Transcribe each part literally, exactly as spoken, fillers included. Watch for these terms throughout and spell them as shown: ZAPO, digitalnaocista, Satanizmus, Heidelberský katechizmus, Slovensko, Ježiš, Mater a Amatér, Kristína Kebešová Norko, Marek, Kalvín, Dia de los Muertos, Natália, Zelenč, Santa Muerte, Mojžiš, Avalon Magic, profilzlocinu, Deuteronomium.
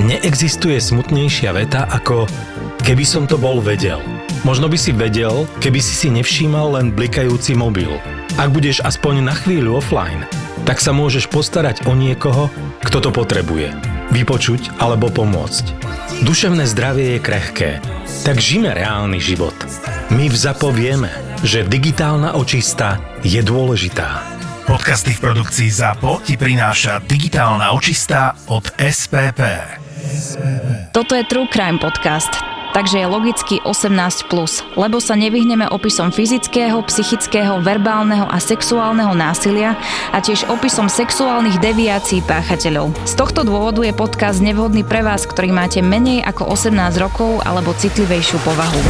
neexistuje smutnejšia veta ako keby som to bol vedel. Možno by si vedel, keby si si nevšímal len blikajúci mobil. Ak budeš aspoň na chvíľu offline, tak sa môžeš postarať o niekoho, kto to potrebuje. Vypočuť alebo pomôcť. Duševné zdravie je krehké, tak žijme reálny život. My v ZAPO vieme, že digitálna očista je dôležitá. Podcasty v produkcii ZAPO ti prináša digitálna očista od es pé pé. Toto je True Crime podcast, takže je logicky osemnásť plus, lebo sa nevyhneme opisom fyzického, psychického, verbálneho a sexuálneho násilia a tiež opisom sexuálnych deviácií páchateľov. Z tohto dôvodu je podcast nevhodný pre vás, ktorý máte menej ako osemnásť rokov alebo citlivejšiu povahu.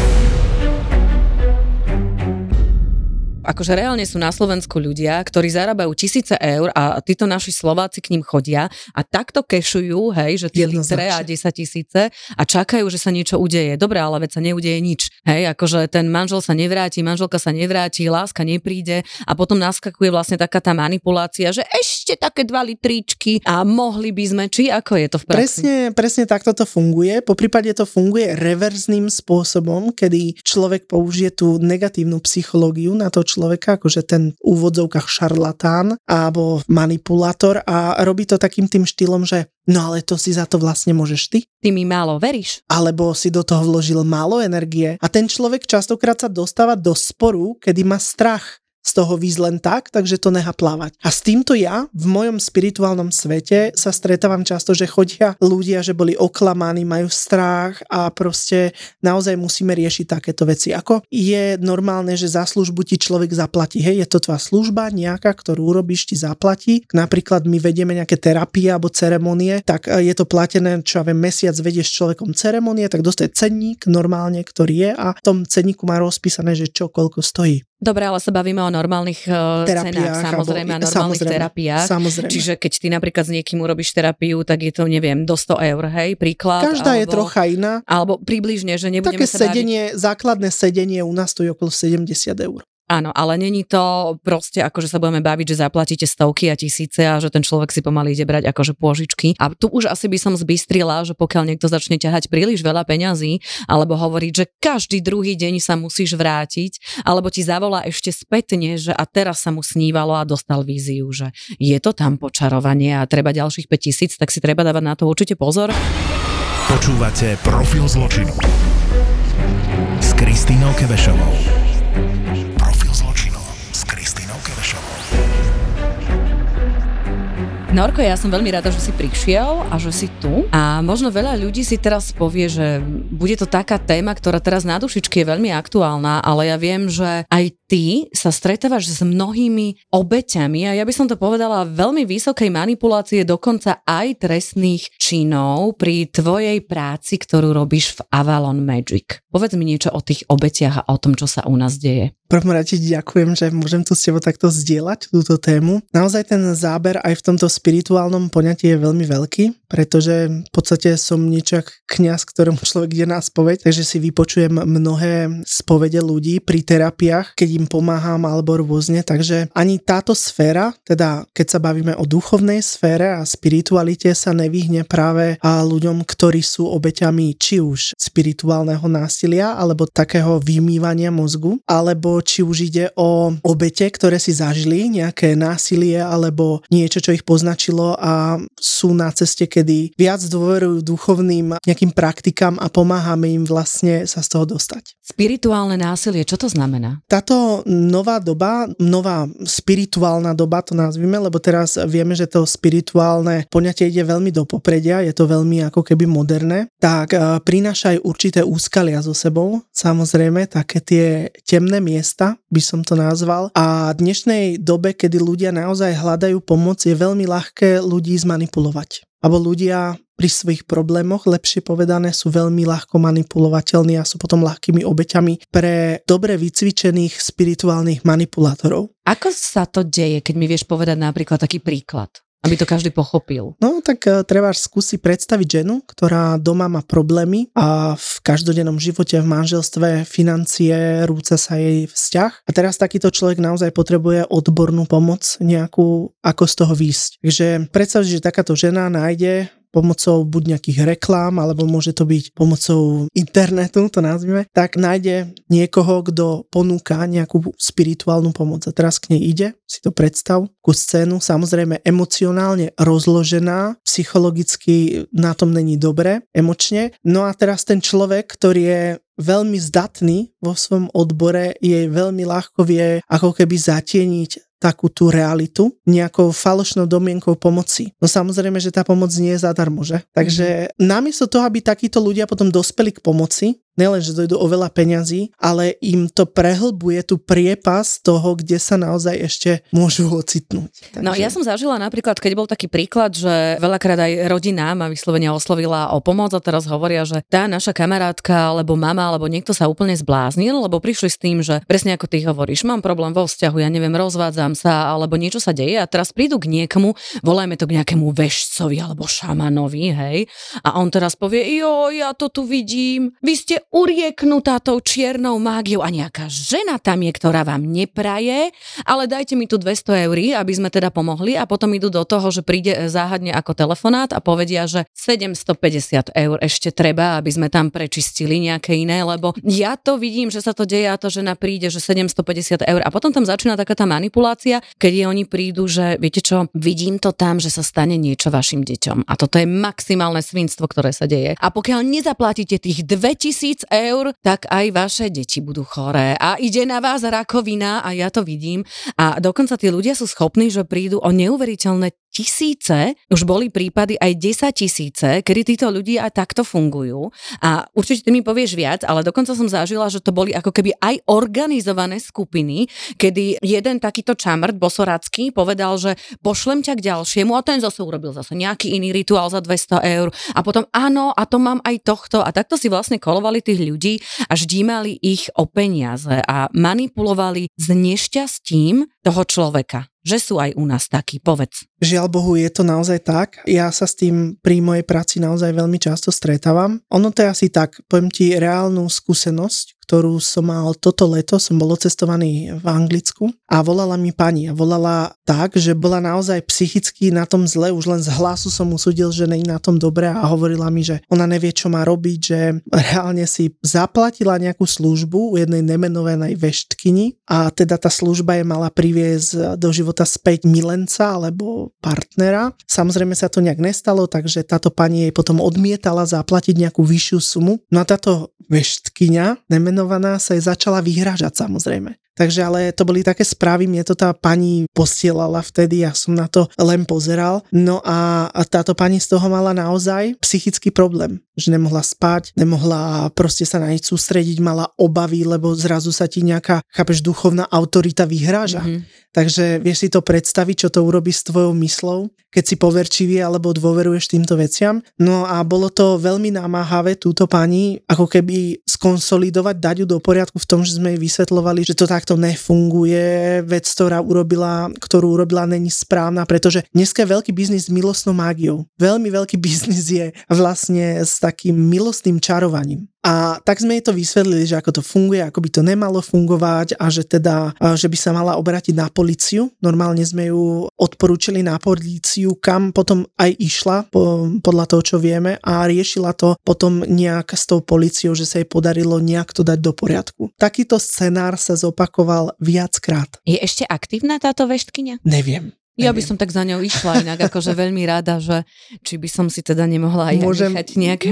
Akože reálne sú na Slovensku ľudia, ktorí zarábajú tisíce eur a títo naši Slováci k ním chodia a takto kešujú, hej, že tí tri a desať tisíce a čakajú, že sa niečo udeje. Dobre, ale veď sa neudeje nič. Hej, akože ten manžel sa nevráti, manželka sa nevráti, láska nepríde a potom naskakuje vlastne taká tá manipulácia, že ešte také dva litríčky a mohli by sme, či ako je to v praxi? Presne, presne takto to funguje. Poprípade to funguje reverzným spôsobom, kedy človek použije tú negatívnu psychológiu na to, človeka, akože ten v úvodzovkách šarlatán alebo manipulátor a robí to takým tým štýlom, že no ale to si za to vlastne môžeš ty. Ty mi málo veríš. Alebo si do toho vložil málo energie a ten človek častokrát sa dostáva do sporu, kedy má strach z toho výjsť len tak, takže to nechá plávať. A s týmto ja v mojom spirituálnom svete sa stretávam často, že chodia ľudia, že boli oklamaní, majú strach a proste naozaj musíme riešiť takéto veci. Ako je normálne, že za službu ti človek zaplatí. Hej, je to tvoja služba nejaká, ktorú urobíš, ti zaplatí. Napríklad my vedieme nejaké terapie alebo ceremonie, tak je to platené, čo ja viem, mesiac vedieš človekom ceremonie, tak dostane cenník normálne, ktorý je a v tom cenníku má rozpísané, že čo koľko stojí. Dobre, ale sa bavíme o normálnych uh, cenách, samozrejme, alebo, a normálnych samozrejme, terapiách. Samozrejme. Čiže keď ty napríklad s niekým urobíš terapiu, tak je to, neviem, do sto eur, hej, príklad. Každá alebo, je trocha iná. Alebo približne, že nebudeme sa baviť. Také základné sedenie u nás stojí okolo sedemdesiat eur. Áno, ale není to proste ako, že sa budeme baviť, že zaplatíte stovky a tisíce a že ten človek si pomaly ide brať akože pôžičky. A tu už asi by som zbystrila, že pokiaľ niekto začne ťahať príliš veľa peňazí, alebo hovoriť, že každý druhý deň sa musíš vrátiť, alebo ti zavolá ešte spätne, že a teraz sa mu snívalo a dostal víziu, že je to tam počarovanie a treba ďalších päť tisíc, tak si treba dávať na to určite pozor. Počúvate Profil zločinu s Kristínou Kebešovou. Norko, ja som veľmi rada, že si prišiel a že si tu. A možno veľa ľudí si teraz povie, že bude to taká téma, ktorá teraz na dušičky je veľmi aktuálna, ale ja viem, že aj ty sa stretávaš s mnohými obeťami a ja by som to povedala veľmi vysokej manipulácie, dokonca aj trestných činov pri tvojej práci, ktorú robíš v Avalon Magic. Povedz mi niečo o tých obetiach a o tom, čo sa u nás deje. Prvom rade ďakujem, že môžem tu s tebou takto zdieľať túto tému. Naozaj ten záber aj v tomto spirituálnom poňatí je veľmi veľký, pretože v podstate som niečo ako kňaz, ktorému človek ide na spoveď, takže si vypočujem mnohé spovede ľudí pri terapiách, keď im pomáham alebo rôzne, takže ani táto sféra, teda keď sa bavíme o duchovnej sfére a spiritualite, sa nevyhne práve a ľuďom, ktorí sú obeťami či už spirituálneho násilia alebo takého vymývania mozgu, alebo či už ide o obete, ktoré si zažili, nejaké násilie alebo niečo, čo ich poznačilo a sú na ceste, kedy viac dôverujú duchovným nejakým praktikám a pomáhame im vlastne sa z toho dostať. Spirituálne násilie, čo to znamená? Táto nová doba, nová spirituálna doba, to nazvime, lebo teraz vieme, že to spirituálne poňatie ide veľmi do popredia, je to veľmi ako keby moderné, tak e, prináša aj určité úskalia so sebou, samozrejme také tie temné miesta, by som to nazval. A v dnešnej dobe, kedy ľudia naozaj hľadajú pomoc, je veľmi ľahké ľudí zmanipulovať. Abo ľudia pri svojich problémoch, lepšie povedané, sú veľmi ľahko manipulovateľní a sú potom ľahkými obeťami pre dobre vycvičených spirituálnych manipulátorov. Ako sa to deje, keď mi vieš povedať napríklad taký príklad? Aby to každý pochopil. No tak uh, treba skúsi predstaviť ženu, ktorá doma má problémy a v každodennom živote, v manželstve, financie, rúca sa jej vzťah. A teraz takýto človek naozaj potrebuje odbornú pomoc nejakú, ako z toho výjsť. Takže predstav si, že takáto žena nájde pomocou buď nejakých reklám, alebo môže to byť pomocou internetu, to nazvime, tak nájde niekoho, kto ponúka nejakú spirituálnu pomoc. A teraz k nej ide, si to predstav, ku scénu, samozrejme emocionálne rozložená, psychologicky na tom není dobre, emočne. No a teraz ten človek, ktorý je veľmi zdatný vo svojom odbore, jej veľmi ľahko vie ako keby zatieniť takú tú realitu nejakou falošnou domienkou pomoci. No samozrejme, že tá pomoc nie je zadarmo, že? Takže namiesto toho, aby takíto ľudia potom dospeli k pomoci, nielen, že dojdú o veľa peňazí, ale im to prehlbuje tú priepas toho, kde sa naozaj ešte môžu ocitnúť. Takže... No ja som zažila napríklad, keď bol taký príklad, že veľakrát aj rodina ma vyslovene oslovila o pomoc a teraz hovoria, že tá naša kamarátka, alebo mama, alebo niekto sa úplne zbláznil, lebo prišli s tým, že presne ako ty hovoríš, mám problém vo vzťahu, ja neviem, rozvádzam sa, alebo niečo sa deje a teraz prídu k niekomu, volajme to k nejakému vešcovi alebo šamanovi, hej. A on teraz povie: "Jo, ja to tu vidím. Vy ste urieknutá tou čiernou mágiou a nejaká žena tam je, ktorá vám nepraje, ale dajte mi tu dvesto eur, aby sme teda pomohli." A potom idú do toho, že príde záhadne ako telefonát a povedia, že sedemstopäťdesiat eur ešte treba, aby sme tam prečistili nejaké iné, lebo ja to vidím, že sa to deje a tá žena príde, že sedemstopäťdesiat eur, a potom tam začína taká tá manipulácia, keď oni prídu, že viete čo, vidím to tam, že sa stane niečo vašim deťom. A toto je maximálne svinstvo, ktoré sa deje. A pokiaľ nezaplatíte tých dvetisíc eur, tak aj vaše deti budú choré a ide na vás rakovina a ja to vidím. A dokonca tí ľudia sú schopní, že prídu o neuveriteľné tisíce, už boli prípady aj desaťtisíce, kedy títo ľudia aj takto fungujú. A určite ty mi povieš viac, ale dokonca som zažila, že to boli ako keby aj organizované skupiny, kedy jeden takýto čamrt bosoracký povedal, že pošlem ťa k ďalšiemu a ten zase urobil zase nejaký iný rituál za dvesto eur a potom áno, a to mám aj tohto a takto si vlastne kolovali tých ľudí a ždímali ich o peniaze a manipulovali s nešťastím toho človeka. Že sú aj u nás takí, povedz. Žiaľ Bohu, je to naozaj tak. Ja sa s tým pri mojej práci naozaj veľmi často stretávam. Ono to je asi tak, poviem ti reálnu skúsenosť, ktorú som mal toto leto, som bol cestovaný v Anglicku a volala mi pani a volala tak, že bola naozaj psychicky na tom zle, už len z hlasu som usúdil, že není na tom dobre a hovorila mi, že ona nevie, čo má robiť, že reálne si zaplatila nejakú službu u jednej nemenovanej veštkyni a teda tá služba je mala priviesť do života späť milenca alebo partnera. Samozrejme sa to nejak nestalo, takže táto pani jej potom odmietala zaplatiť nejakú vyššiu sumu. No a táto veštkyňa nemenovaná sa jej začala vyhrážať samozrejme. Takže ale to boli také správy, mne to tá pani posielala vtedy, ja som na to len pozeral. No a táto pani z toho mala naozaj psychický problém, že nemohla spať, nemohla proste sa na nič sústrediť, mala obavy, lebo zrazu sa ti nejaká, chápeš, duchovná autorita vyhráža. Mm-hmm. Takže vieš si to predstaviť, čo to urobí s tvojou myslou, keď si poverčivý alebo dôveruješ týmto veciam. No a bolo to veľmi námáhavé túto pani ako keby skonsolidovať, dať ju do poriadku v tom, že sme jej vysvetľovali, že to takto to nefunguje, vec, ktorá urobila, ktorú urobila, není správna, pretože dneska je veľký biznis s milostnou mágiou. Veľmi veľký biznis je vlastne s takým milostným čarovaním. A tak sme jej to vysvetlili, že ako to funguje, ako by to nemalo fungovať a že teda, že by sa mala obrátiť na políciu. Normálne sme ju odporúčili na políciu, kam potom aj išla, podľa toho, čo vieme, a riešila to potom nejak s tou políciou, že sa jej podarilo nejak to dať do poriadku. Takýto scenár sa zopakoval viackrát. Je ešte aktívna táto veštkyňa? Neviem. Ja by som tak za ňou išla inak, akože veľmi rada, že či by som si teda nemohla aj môžem, nechať nejaké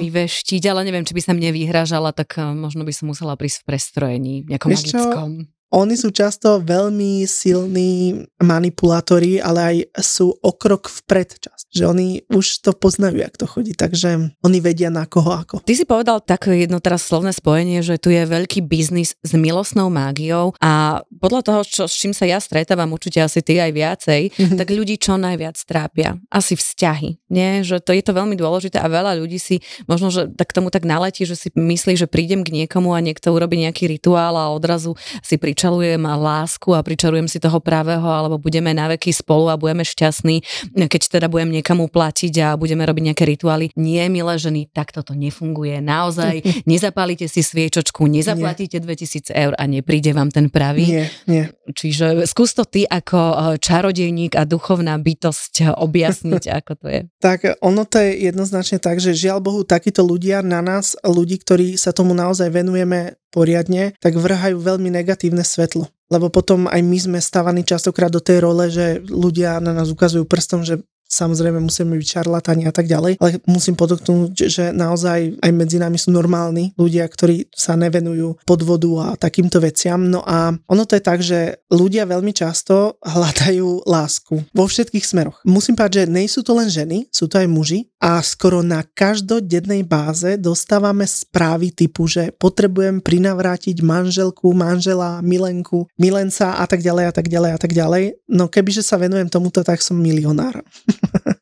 vyveštiť, ale neviem, či by sa mne vyhrážala, tak možno by som musela prísť v prestrojení, nejakom Víš magickom. Čo? Oni sú často veľmi silní manipulátori, ale aj sú o krok vpred čas. Že oni už to poznajú, jak to chodí, takže oni vedia na koho ako. Ty si povedal také jedno teraz slovné spojenie, že tu je veľký biznis s milostnou mágiou a podľa toho, čo, s čím sa ja stretávam, určite asi ty aj viacej, mm-hmm. tak ľudí čo najviac trápia. Asi vzťahy, nie? Že to je to veľmi dôležité a veľa ľudí si možno, že tak tomu tak naletí, že si myslí, že prídem k niekomu a niekto urobí nejaký rituál a odrazu si pri pričalujem lásku a pričarujem si toho pravého, alebo budeme na veky spolu a budeme šťastní, keď teda budem niekam uplatiť a budeme robiť nejaké rituály. Nie, milé ženy, takto to nefunguje. Naozaj, nezapálite si sviečočku, nezaplatíte dvetisíc eur a nepríde vám ten pravý. Nie, nie. Čiže skús to ty ako čarodejník a duchovná bytosť objasniť, ako to je. Tak ono to je jednoznačne tak, že žiaľ Bohu, takíto ľudia na nás, ľudí, ktorí sa tomu naozaj venujeme poriadne, tak vrhajú veľmi negatívne svetlo. Lebo potom aj my sme stávaní častokrát do tej role, že ľudia na nás ukazujú prstom, že samozrejme musíme byť šarlatáni a tak ďalej, ale musím podotknúť, že naozaj aj medzi nami sú normálni ľudia, ktorí sa nevenujú podvodu a takýmto veciam. No a ono to je tak, že ľudia veľmi často hľadajú lásku vo všetkých smeroch. Musím povedať, že nie sú to len ženy, sú to aj muži a skoro na každodennej báze dostávame správy typu, že potrebujem prinavrátiť manželku, manžela, milenku, milenca a tak ďalej a tak ďalej a tak ďalej. No kebyže sa venujem tomuto, tak som milionár.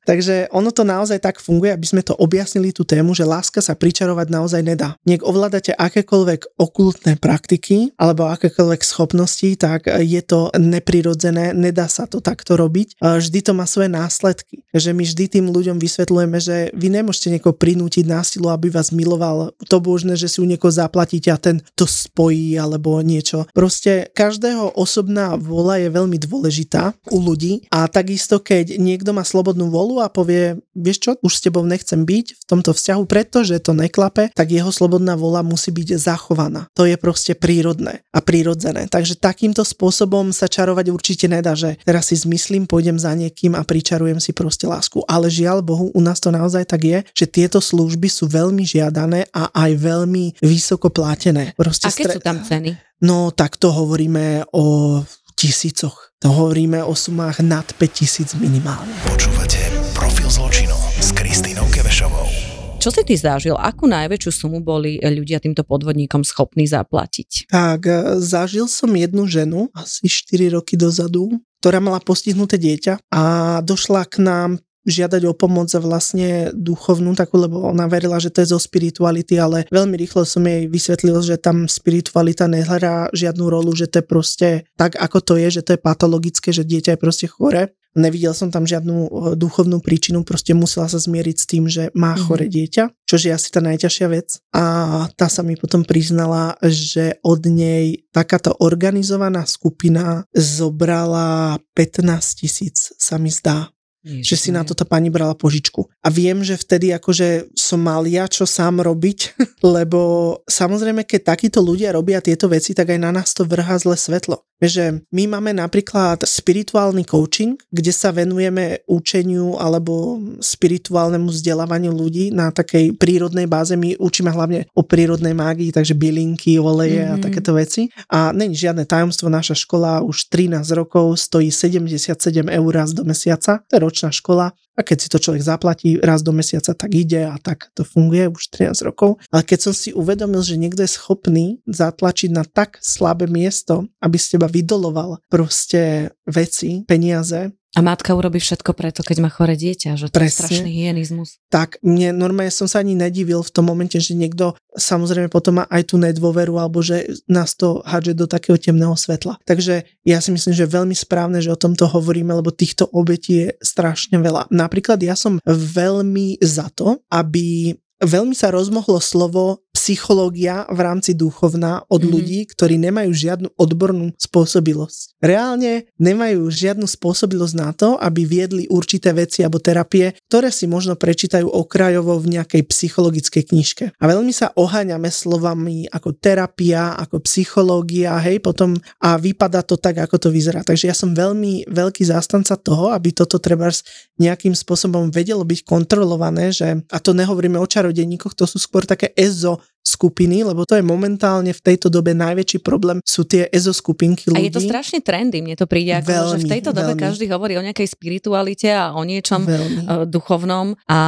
Takže ono to naozaj tak funguje, aby sme to objasnili tú tému, že láska sa pričarovať naozaj nedá. Nech ovládate akékoľvek okultné praktiky alebo akékoľvek schopnosti, tak je to neprirodzené, nedá sa to takto robiť. Vždy to má svoje následky. Takže my vždy tým ľuďom vysvetľujeme, že vy nemôžete niekoho prinútiť násilu, aby vás miloval. To božné, že si u niekoho zaplatíte a ten to spojí alebo niečo. Proste každého osobná vôľa je veľmi dôležitá u ľudí a takisto keď niekto má slobodnú vôľu a povie, vieš čo, už s tebou nechcem byť v tomto vzťahu, pretože to neklape, tak jeho slobodná vôľa musí byť zachovaná. To je proste prírodné a prírodzené. Takže takýmto spôsobom sa čarovať určite nedá, že teraz si zmyslím, pôjdem za niekým a pričarujem si proste lásku. Ale žiaľ Bohu, u nás to naozaj tak je, že tieto služby sú veľmi žiadané a aj veľmi vysoko plátené. Proste Aké stre... sú tam ceny? No, tak to hovoríme o tisícoch. To hovoríme o sumách nad päť tisíc minimálne. Počúvate Profil zločinu s Kristínou Kebešovou. Čo si ty zažil? Akú najväčšiu sumu boli ľudia týmto podvodníkom schopní zaplatiť? Tak, zažil som jednu ženu asi štyri roky dozadu, ktorá mala postihnuté dieťa a došla k nám žiadať o pomoc za vlastne duchovnú takú, lebo ona verila, že to je zo spirituality, ale veľmi rýchlo som jej vysvetlil, že tam spiritualita nehrá žiadnu rolu, že to je proste tak, ako to je, že to je patologické, že dieťa je proste chore. Nevidel som tam žiadnu duchovnú príčinu, proste musela sa zmieriť s tým, že má chore dieťa, čo je asi tá najťažšia vec. A tá sa mi potom priznala, že od nej takáto organizovaná skupina zobrala pätnásť tisíc, sa mi zdá. Ježi, že si na to tá pani brala požičku. A viem, že vtedy akože som mal ja čo sám robiť, lebo samozrejme, keď takíto ľudia robia tieto veci, tak aj na nás to vrhá zlé svetlo. Že my máme napríklad spirituálny coaching, kde sa venujeme učeniu alebo spirituálnemu vzdelávaniu ľudí na takej prírodnej báze. My učíme hlavne o prírodnej mágii, takže bylinky, oleje mm-hmm. a takéto veci. A není žiadne tajomstvo, naša škola už trinásť rokov stojí sedemdesiatsedem eur raz do mesiaca. To je ročná škola. A keď si to človek zaplatí raz do mesiaca, tak ide a tak to funguje už trinásť rokov. Ale keď som si uvedomil, že niekto je schopný zatlačiť na tak slabé miesto, aby z teba vydoloval proste veci, peniaze. A matka urobí všetko preto, keď má chore dieťa, že to Presne. je strašný hyenizmus. Tak, mne normálne som sa ani nedivil v tom momente, že niekto samozrejme potom má aj tú nedôveru, alebo že nás to hádže do takého temného svetla. Takže ja si myslím, že je veľmi správne, že o tomto hovoríme, lebo týchto obetí je strašne veľa. Napríklad ja som veľmi za to, aby veľmi sa rozmohlo slovo psychológia v rámci duchovná od mm-hmm. ľudí, ktorí nemajú žiadnu odbornú spôsobilosť. Reálne nemajú žiadnu spôsobilosť na to, aby viedli určité veci alebo terapie, ktoré si možno prečítajú okrajovo v nejakej psychologickej knižke. A veľmi sa oháňame slovami ako terapia, ako psychológia, hej, potom a vypadá to tak, ako to vyzerá. Takže ja som veľmi veľký zástanca toho, aby toto treba nejakým spôsobom vedelo byť kontrolované, že a to nehovoríme o čarodejníkoch, to sú skôr také ezo skupiny, lebo to je momentálne v tejto dobe najväčší problém, sú tie ezoskupinky ľudí. A je to strašne trendy, mne to príde, ako veľmi, že v tejto dobe veľmi. Každý hovorí o nejakej spiritualite a o niečom veľmi. Duchovnom a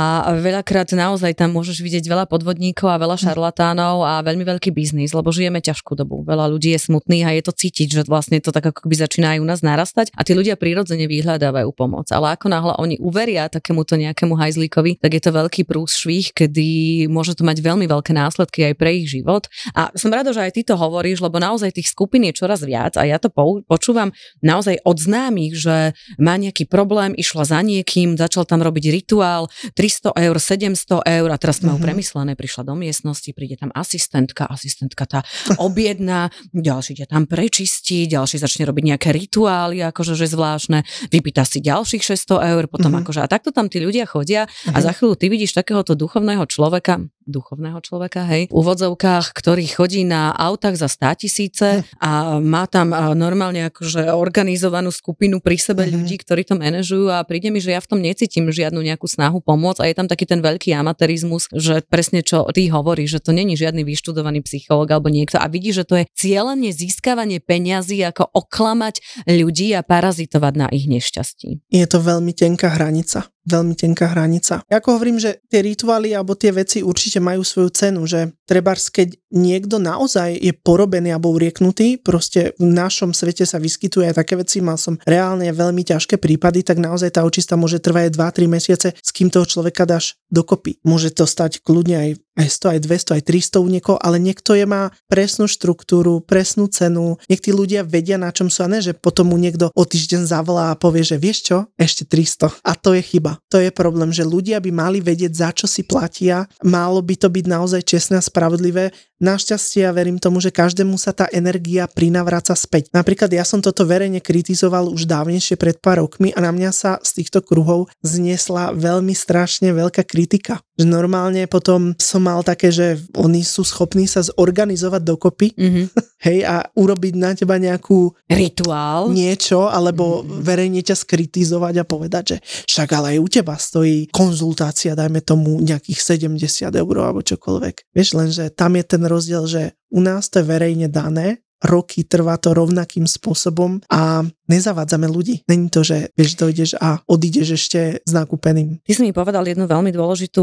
veľakrát naozaj tam môžeš vidieť veľa podvodníkov a veľa šarlatánov a veľmi veľký biznis, lebo žijeme ťažkú dobu. Veľa ľudí je smutných a je to cítiť, že vlastne to tak ako by začína aj u nás narastať a tí ľudia prirodzene vyhľadávajú pomoc, ale ako náhle oni uveria takémuto nejakému hajzlíkovi, tak je to veľký prúšvih, kedy môže to mať veľmi veľké následky aj pre ich život. A som rada, že aj ty to hovoríš, lebo naozaj tých skupín je čoraz viac a ja to počúvam naozaj od známych, že má nejaký problém, išla za niekým, začal tam robiť rituál, tristo eur, sedemsto eur a teraz to majú premyslené, prišla do miestnosti, príde tam asistentka, asistentka tá objedná, ďalší ide tam prečistí, ďalší začne robiť nejaké rituály, akože že zvláštne, vypýta si ďalších šesťsto eur, potom mm-hmm. akože a takto tam tí ľudia chodia mm-hmm. a za chvíľu ty vidíš takéhoto duchovného človeka, duchovného človeka, hej, v úvodzovkách, ktorý chodí na autách za státisíce a má tam normálne akože organizovanú skupinu pri sebe mm-hmm. ľudí, ktorí to manažujú a príde mi, že ja v tom necítim žiadnu nejakú snahu pomôcť a je tam taký ten veľký amatérizmus, že presne čo ty hovoríš, že to není žiadny vyštudovaný psychológ alebo niekto a vidí, že to je cielene získavanie peňazí, ako oklamať ľudí a parazitovať na ich nešťastí. Je to veľmi tenká hranica. Veľmi tenká hranica. Ja ako hovorím, že tie rituály alebo tie veci určite majú svoju cenu, že trebárs, keď niekto naozaj je porobený alebo urieknutý, proste v našom svete sa vyskytuje aj také veci, mal som reálne veľmi ťažké prípady, tak naozaj tá očista môže trvať dva tri mesiace, s kým toho človeka dáš dokopy. Môže to stať kľudne aj aj sto, aj dvesto, aj tristo u niekoho, ale niekto je má presnú štruktúru, presnú cenu. Niektorí ľudia vedia, na čom sú, a ne, že potom mu niekto o týždeň zavolá a povie, že vieš čo, ešte tristo. A to je chyba. To je problém, že ľudia by mali vedieť, za čo si platia. Malo by to byť naozaj čestné a spravodlivé. Našťastie ja verím tomu, že každému sa tá energia prinavraca späť. Napríklad ja som toto verejne kritizoval už dávnejšie pred pár rokmi a na mňa sa z týchto kruhov zniesla veľmi strašne veľká kritika. Že normálne potom som mal také, že oni sú schopní sa zorganizovať dokopy, mm-hmm. hej, a urobiť na teba nejakú rituál, niečo, alebo mm-hmm. verejne ťa skritizovať a povedať, že však ale aj u teba stojí konzultácia, dajme tomu nejakých sedemdesiat eur alebo čokoľvek. Vieš, lenže tam je ten rozdiel, že u nás to je verejne dané, roky trvá to rovnakým spôsobom a nezavádzame ľudí. Není to, že vieš, dojdeš a odídeš ešte s nakúpeným. Ty si mi povedal jednu veľmi dôležitú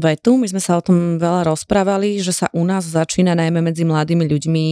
vetu, my sme sa o tom veľa rozprávali, že sa u nás začína najmä medzi mladými ľuďmi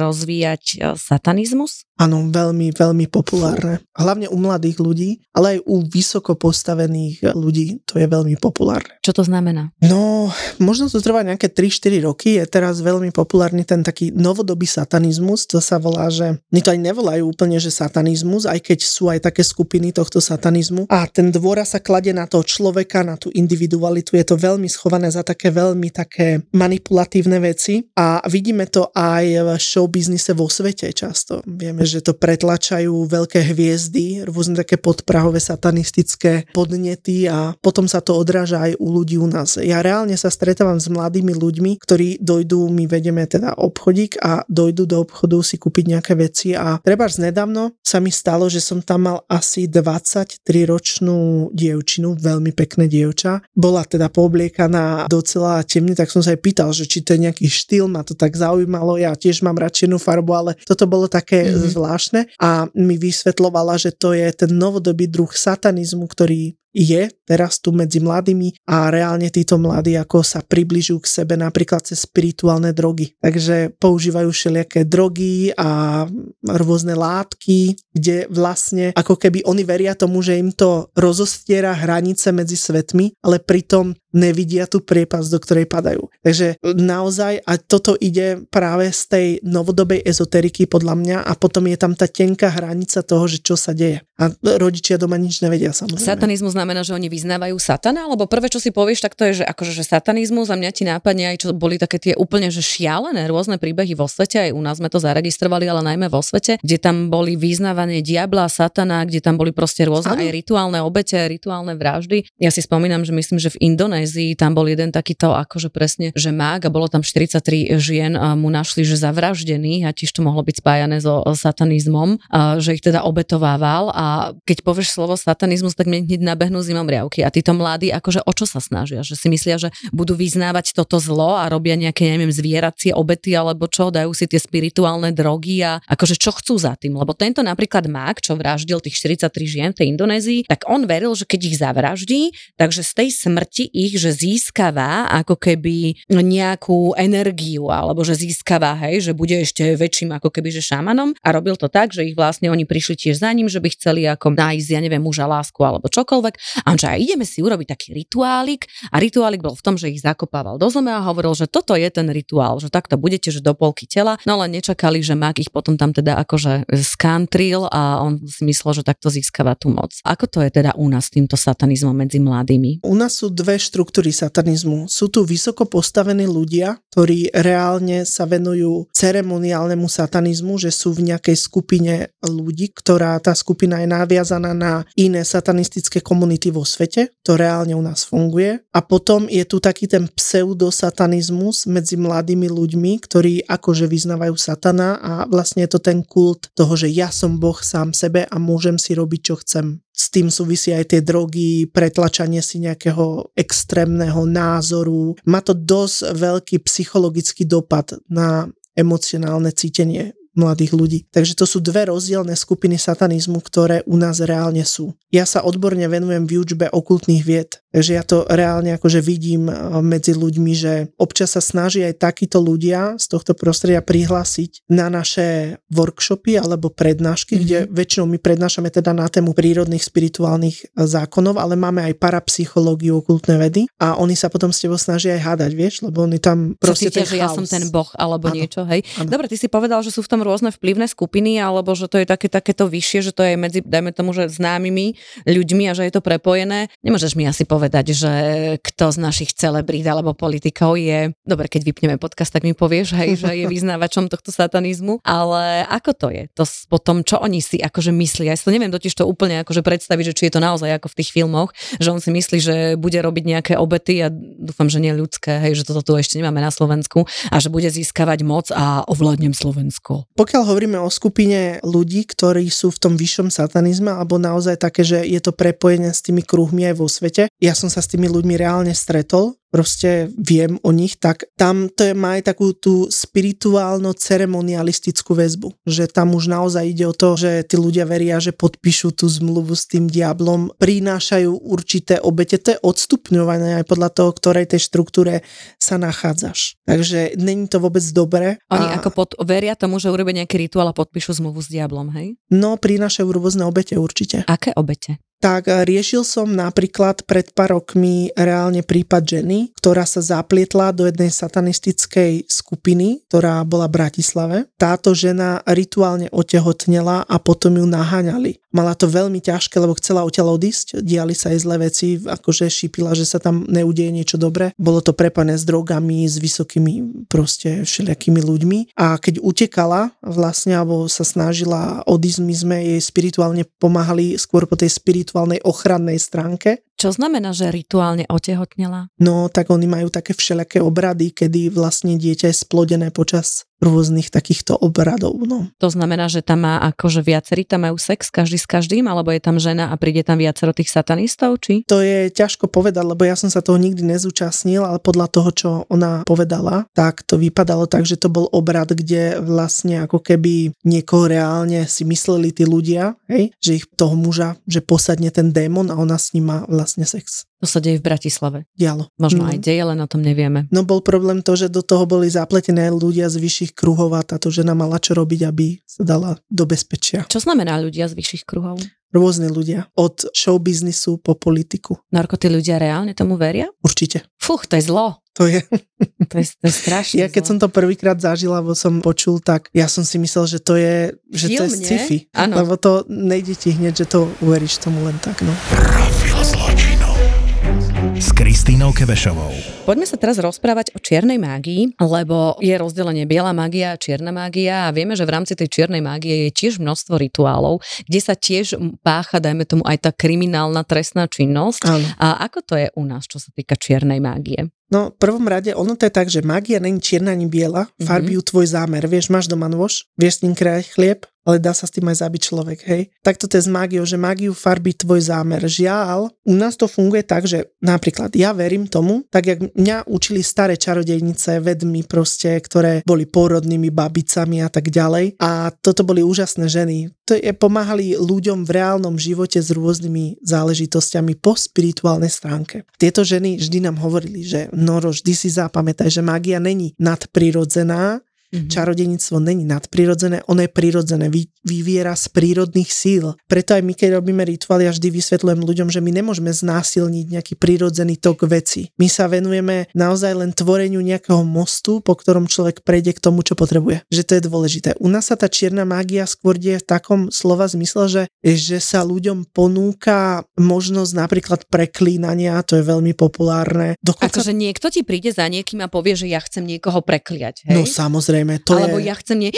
rozvíjať satanizmus. Áno, veľmi, veľmi populárne. Hlavne u mladých ľudí, ale aj u vysoko postavených ľudí to je veľmi populárne. Čo to znamená? No, možno to trvá nejaké tri štyri roky, je teraz veľmi populárny ten taký novodobý satanizmus. To sa volá, že oni to aj nevolajú úplne, že satanizmus, aj keď sú aj také skupiny tohto satanizmu. A ten dôraz sa kladie na toho človeka, na tú individualitu. Je to veľmi schované za také veľmi také manipulatívne veci. A vidíme to aj v showbiznise vo svete často. Vieme, že to pretlačajú veľké hviezdy, rôzne také podprahové satanistické podnety a potom sa to odráža aj u ľudí u nás. Ja reálne sa stretávam s mladými ľuďmi, ktorí dojdú, my vedeme teda obchodík a dojdú do obchodík si kúpiť nejaké veci a trebárs nedávno sa mi stalo, že som tam mal asi dvadsaťtriročnú dievčinu, veľmi pekné dievča. Bola teda poobliekaná docela temne, tak som sa aj pýtal, že či to je nejaký štýl, ma to tak zaujímalo, ja tiež mám radšej jednu farbu, ale toto bolo také mm-hmm. zvláštne a mi vysvetľovala, že to je ten novodobý druh satanizmu, ktorý je teraz tu medzi mladými a reálne títo mladí ako sa približujú k sebe napríklad cez spirituálne drogy. Takže používajú všelijaké drogy a rôzne látky, kde vlastne ako keby oni veria tomu, že im to rozostiera hranice medzi svetmi, ale pritom nevidia tú priepasť, do ktorej padajú. Takže naozaj a toto ide práve z tej novodobej ezoteriky podľa mňa a potom je tam tá tenká hranica toho, že čo sa deje. A rodičia doma nič nevedia, samozrejme. Satanizmus znamená, že oni vyznávajú satana, alebo prvé, čo si povieš, tak to je, že akože že satanizmus a mňa ti nápadne aj čo boli také tie úplne že šialené rôzne príbehy vo svete, aj u nás sme to zaregistrovali, ale najmä vo svete, kde tam boli vyznávanie diabla, satana, kde tam boli proste rôzne aj rituálne obete, rituálne vraždy. Ja si spomínam, že myslím, že v Indone tam bol jeden takýto, akože presne, že mág a bolo tam štyridsaťtri žien a mu našli, že zavraždený a tiež to mohlo byť spájané so satanizmom, a že ich teda obetovával a keď povieš slovo satanizmus, tak mne hneď nabehnú zimom riavky a títo mladí, akože o čo sa snažia? Že si myslia, že budú vyznávať toto zlo a robia nejaké, neviem, zvieracie obety alebo čo, dajú si tie spirituálne drogy a akože čo chcú za tým? Lebo tento napríklad mág, čo vraždil tých štyridsaťtri žien v tej Indonézii, tak on veril, že keď ich zavraždí, takže z tej smrti ich mŕtvych, že získava ako keby nejakú energiu, alebo že získava, hej, že bude ešte väčším ako keby, že šamanom, a robil to tak, že ich vlastne oni prišli tiež za ním, že by chceli ako nájsť, ja neviem, muža, lásku alebo čokoľvek. A že aj ideme si urobiť taký rituálik, a rituálik bol v tom, že ich zakopával do zeme a hovoril, že toto je ten rituál, že takto budete, že do polky tela. No ale nečakali, že Mák ich potom tam teda akože skantril a on si myslel, že takto získava tú moc. Ako to je teda u nás týmto satanizmom medzi mladými? U nás sú dve štruktúry satanizmu. Sú tu vysoko postavení ľudia, ktorí reálne sa venujú ceremoniálnemu satanizmu, že sú v nejakej skupine ľudí, ktorá tá skupina je naviazaná na iné satanistické komunity vo svete. To reálne u nás funguje. A potom je tu taký ten pseudosatanizmus medzi mladými ľuďmi, ktorí akože vyznávajú satana a vlastne je to ten kult toho, že ja som Boh sám sebe a môžem si robiť, čo chcem. S tým súvisí aj tie drogy, pretlačanie si nejakého extrémneho názoru. Má to dosť veľký psychologický dopad na emocionálne cítenie mladých ľudí. Takže to sú dve rozdielne skupiny satanizmu, ktoré u nás reálne sú. Ja sa odborne venujem výučbe okultných vied, takže ja to reálne akože vidím medzi ľuďmi, že občas sa snaží aj takíto ľudia z tohto prostredia prihlásiť na naše workshopy alebo prednášky, mm-hmm. kde väčšinou my prednášame teda na tému prírodných spirituálnych zákonov, ale máme aj parapsychológiu, okultné vedy, a oni sa potom s tebou snažia aj hádať, vieš, lebo oni tam proste ten chaos. Ja som ten boh alebo ano, niečo, hej. Ano. Dobre, ty si povedal, že sú v tom rôzne vplyvné skupiny, alebo že to je také, takéto vyššie, že to je medzi, dajme tomu, že známymi ľuďmi a že je to prepojené. Nemôžeš mi asi povedať, že kto z našich celebrít alebo politikov je, dobre, keď vypneme podcast, tak mi povieš, hej, že je vyznávačom tohto satanizmu, ale ako to je? To potom, čo oni si akože myslia? Ja si to neviem totiž to úplne akože predstaviť, že či je to naozaj ako v tých filmoch, že on si myslí, že bude robiť nejaké obety, a dúfam, že nie ľudské, hej, že toto tu ešte nemáme na Slovensku, a že bude získavať moc a ovládnem Slovensko. Pokiaľ hovoríme o skupine ľudí, ktorí sú v tom vyššom satanizme, alebo naozaj také, že je to prepojenie s tými kruhmi aj vo svete, ja som sa s tými ľuďmi reálne stretol, proste viem o nich, tak tam to je, má aj takú tú spirituálno-ceremonialistickú väzbu, že tam už naozaj ide o to, že tí ľudia veria, že podpíšu tú zmluvu s tým diablom, prinášajú určité obete, to je odstupňované aj podľa toho, ktorej tej štruktúre sa nachádzaš. Takže není to vôbec dobre. Oni a... ako pod, veria tomu, že urobia nejaký rituál a podpíšu zmluvu s diablom, hej? No, prinášajú rôzne obete určite. Aké obete? Tak riešil som napríklad pred pár rokmi reálne prípad ženy, ktorá sa zaplietla do jednej satanistickej skupiny, ktorá bola v Bratislave. Táto žena rituálne otehotnela a potom ju naháňali. Mala to veľmi ťažké, lebo chcela odtiaľ odísť, diali sa jej zlé veci, akože šípila, že sa tam neudeje niečo dobré. Bolo to prepané s drogami, s vysokými proste všelijakými ľuďmi. A keď utekala vlastne, alebo sa snažila odísť, my sme jej spirituálne pomáhali skôr po tej spirituálnej ochrannej stránke. Čo znamená, že rituálne otehotnela? No, tak oni majú také všelijaké obrady, kedy vlastne dieťa je splodené počas rôznych takýchto obradov. No. To znamená, že tam má akože viacerí, tam majú sex každý s každým, alebo je tam žena a príde tam viacero tých satanistov, či? To je ťažko povedať, lebo ja som sa toho nikdy nezúčastnil, ale podľa toho, čo ona povedala, tak to vypadalo tak, že to bol obrad, kde vlastne ako keby niekoho reálne si mysleli tí ľudia, hej, že ich toho muža, že posadne ten démon a ona s ním má vlastne sex. To sa deje v Bratislave. Dialo. Možno mm. aj deje, len o tom nevieme. No bol problém to, že do toho boli zapletené ľudia z vyšších kruhov a táto žena mala čo robiť, aby sa dala do bezpečia. Čo znamená ľudia z vyšších kruhov? Rôzne ľudia. Od showbiznisu po politiku. Norko, tí ľudia reálne tomu veria? Určite. Fuch, to je zlo. To je. To je, to je strašné. Ja keď zlo. som to prvýkrát zažila, bo som počul, tak ja som si myslel, že to je, že Žil to je mne? sci-fi. Áno. Lebo to nejde ti hneď, že to uveríš tomu len tak, no. S Kristínou Kebešovou. Poďme sa teraz rozprávať o čiernej mágii, lebo je rozdelenie biela mágia a čierna mágia a vieme, že v rámci tej čiernej mágie je tiež množstvo rituálov, kde sa tiež pácha, dajme tomu, aj tá kriminálna trestná činnosť. Áno. A ako to je u nás, čo sa týka čiernej mágie? No, v prvom rade, ono to je tak, že mágia není čierna ani biela, farby ju tvoj zámer, vieš, máš doma nôž, vieš s ním krájať chlieb, ale dá sa s tým aj zabiť človek, hej. Takto to je s mágiou, že mágiu farbí tvoj zámer. Žiaľ, u nás to funguje tak, že napríklad ja verím tomu, tak jak mňa učili staré čarodejnice, vedmy proste, ktoré boli pôrodnými babicami a tak ďalej. A toto boli úžasné ženy. To je, pomáhali ľuďom v reálnom živote s rôznymi záležitosťami po spirituálnej stránke. Tieto ženy vždy nám hovorili, že Noro, vždy si zapamätaj, že mágia není nadprirodzená, Mm-hmm. čarodejníctvo není nadprirodzené, ono je prirodzené, vy, vyviera z prírodných síl. Preto aj my, keď robíme rituály, ja vždy vysvetľujem ľuďom, že my nemôžeme znásilniť nejaký prirodzený tok veci. My sa venujeme naozaj len tvoreniu nejakého mostu, po ktorom človek prejde k tomu, čo potrebuje. Že to je dôležité. U nás sa tá čierna mágia skôr deje v takom slova zmysle, že, že sa ľuďom ponúka možnosť napríklad preklínania, to je veľmi populárne. Dokonca... Akože niekto ti príde za niekým a povie, že ja chcem niekoho prekliať, hej? No samozrejme. Alebo je... ja chcem nie...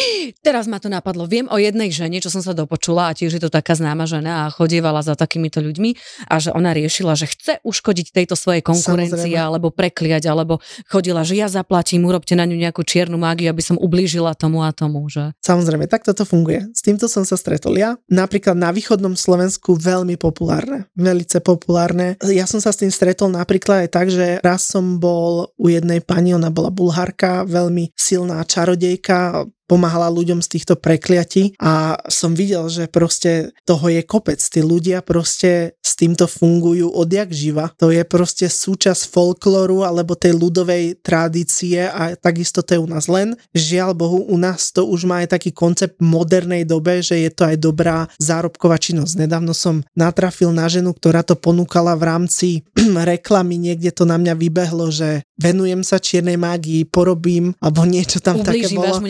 Teraz ma to napadlo. Viem o jednej žene, čo som sa dopočula, a tiež je to taká známa žena a chodievala za takýmito ľuďmi a že ona riešila, že chce uškodiť tejto svojej konkurencii alebo prekliať, alebo chodila, že ja zaplatím, urobte na ňu nejakú čiernu mágiu, aby som ublížila tomu a tomu. Že... Samozrejme, tak toto funguje. S týmto som sa stretol ja. Napríklad na východnom Slovensku veľmi populárne. Velice populárne. Ja som sa s tým stretol napríklad aj tak, že raz som bol u jednej pani, ona bola Bulharka, veľmi silná čarodejka, dejka, pomáhala ľuďom z týchto prekliatí a som videl, že proste toho je kopec. Tí ľudia proste s týmto fungujú odjak živa. To je proste súčasť folklóru alebo tej ľudovej tradície a takisto to je u nás len. Žiaľ Bohu, u nás to už má aj taký koncept modernej dobe, že je to aj dobrá zárobková činnosť. Nedávno som natrafil na ženu, ktorá to ponúkala v rámci reklamy. Niekde to na mňa vybehlo, že venujem sa čiernej mágii, porobím alebo niečo tam také bolo.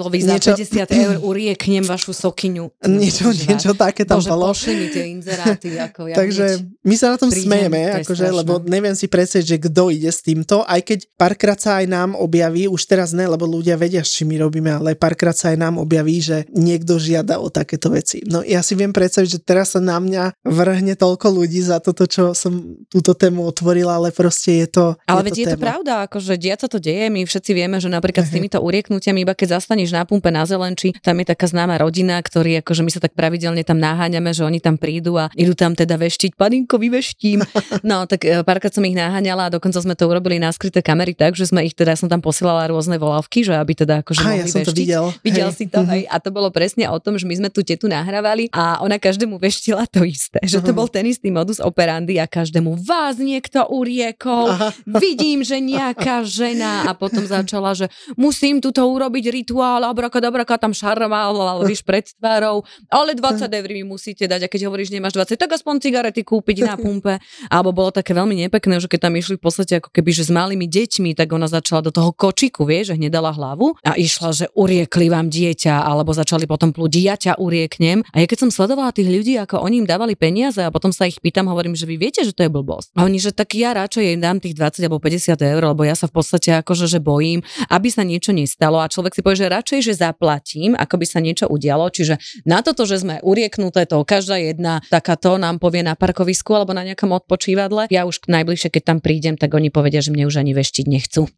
Niečo... za päťdesiat eur urieknem vašu sokyňu. Niečo, niečo také tam Bože, bolo. Bože, pošli mi tie inzeráty. Ako ja Takže nič. My sa na tom Príjem, smejeme, to akože, lebo neviem si presieť, že kto ide s týmto, aj keď párkrát sa aj nám objaví, už teraz ne, lebo ľudia vedia, s čím my robíme, ale párkrát sa aj nám objaví, že niekto žiada o takéto veci. No ja si viem predstaviť, že teraz sa na mňa vrhne toľko ľudí za toto, čo som túto tému otvorila, ale proste je to Ale veď je to, je to pravda, akože diať sa to deje, my všetci vieme, že napríklad s týmito urieknutiami, iba keď zastaneš na pumpe na Zelenči, tam je taká známa rodina, ktorí akože my sa tak pravidelne tam naháňame, že oni tam prídu a idú tam teda veštiť, paninko, vyveštím. No tak párkrát som ich naháňala a dokonca sme to urobili na skryté kamery tak, že sme ich teda, ja som tam posielala rôzne volávky, že aby teda akože mohli veštiť. A ja som veštiť. to videl. Videl hej. si to, mm-hmm. hej. A to bolo presne o tom, že my sme tú tetu nahrávali a ona každému veštila to isté, že to bol ten istý modus operandi a každému vás niekto uriekol. Aha. Vidím, že nejaká žena a potom začala, že musím túto urobiť rituál labraka, dobraka, tam šarmal, víš, pred tvárou, ale dvadsať eur mi musíte dať, a keď hovoríš, nemáš dvadsať, tak aspoň cigarety kúpiť na pumpe. Alebo bolo také veľmi nepekné, že keď tam išli v podstate ako keby, že s malými deťmi, tak ona začala do toho kočiku, vieš, že hnedala hlavu a išla, že uriekli vám dieťa, alebo začali potom plúť, ja ťa urieknem. A ja keď som sledovala tých ľudí, ako oni im dávali peniaze a potom sa ich pýtam, hovorím, že vy viete, že to je blbosť. A oni, že tak ja radšej im dám tých dvadsať alebo päťdesiat eur, lebo ja sa v podstate akože že bojím, aby sa niečo nestalo a človek si povie, že radšej že zaplatím, ako by sa niečo udialo. Čiže na toto, že sme urieknuté, to každá jedna takáto nám povie na parkovisku alebo na nejakom odpočívadle. Ja už najbližšie, keď tam prídem, tak oni povedia, že mne už ani veštiť nechcú.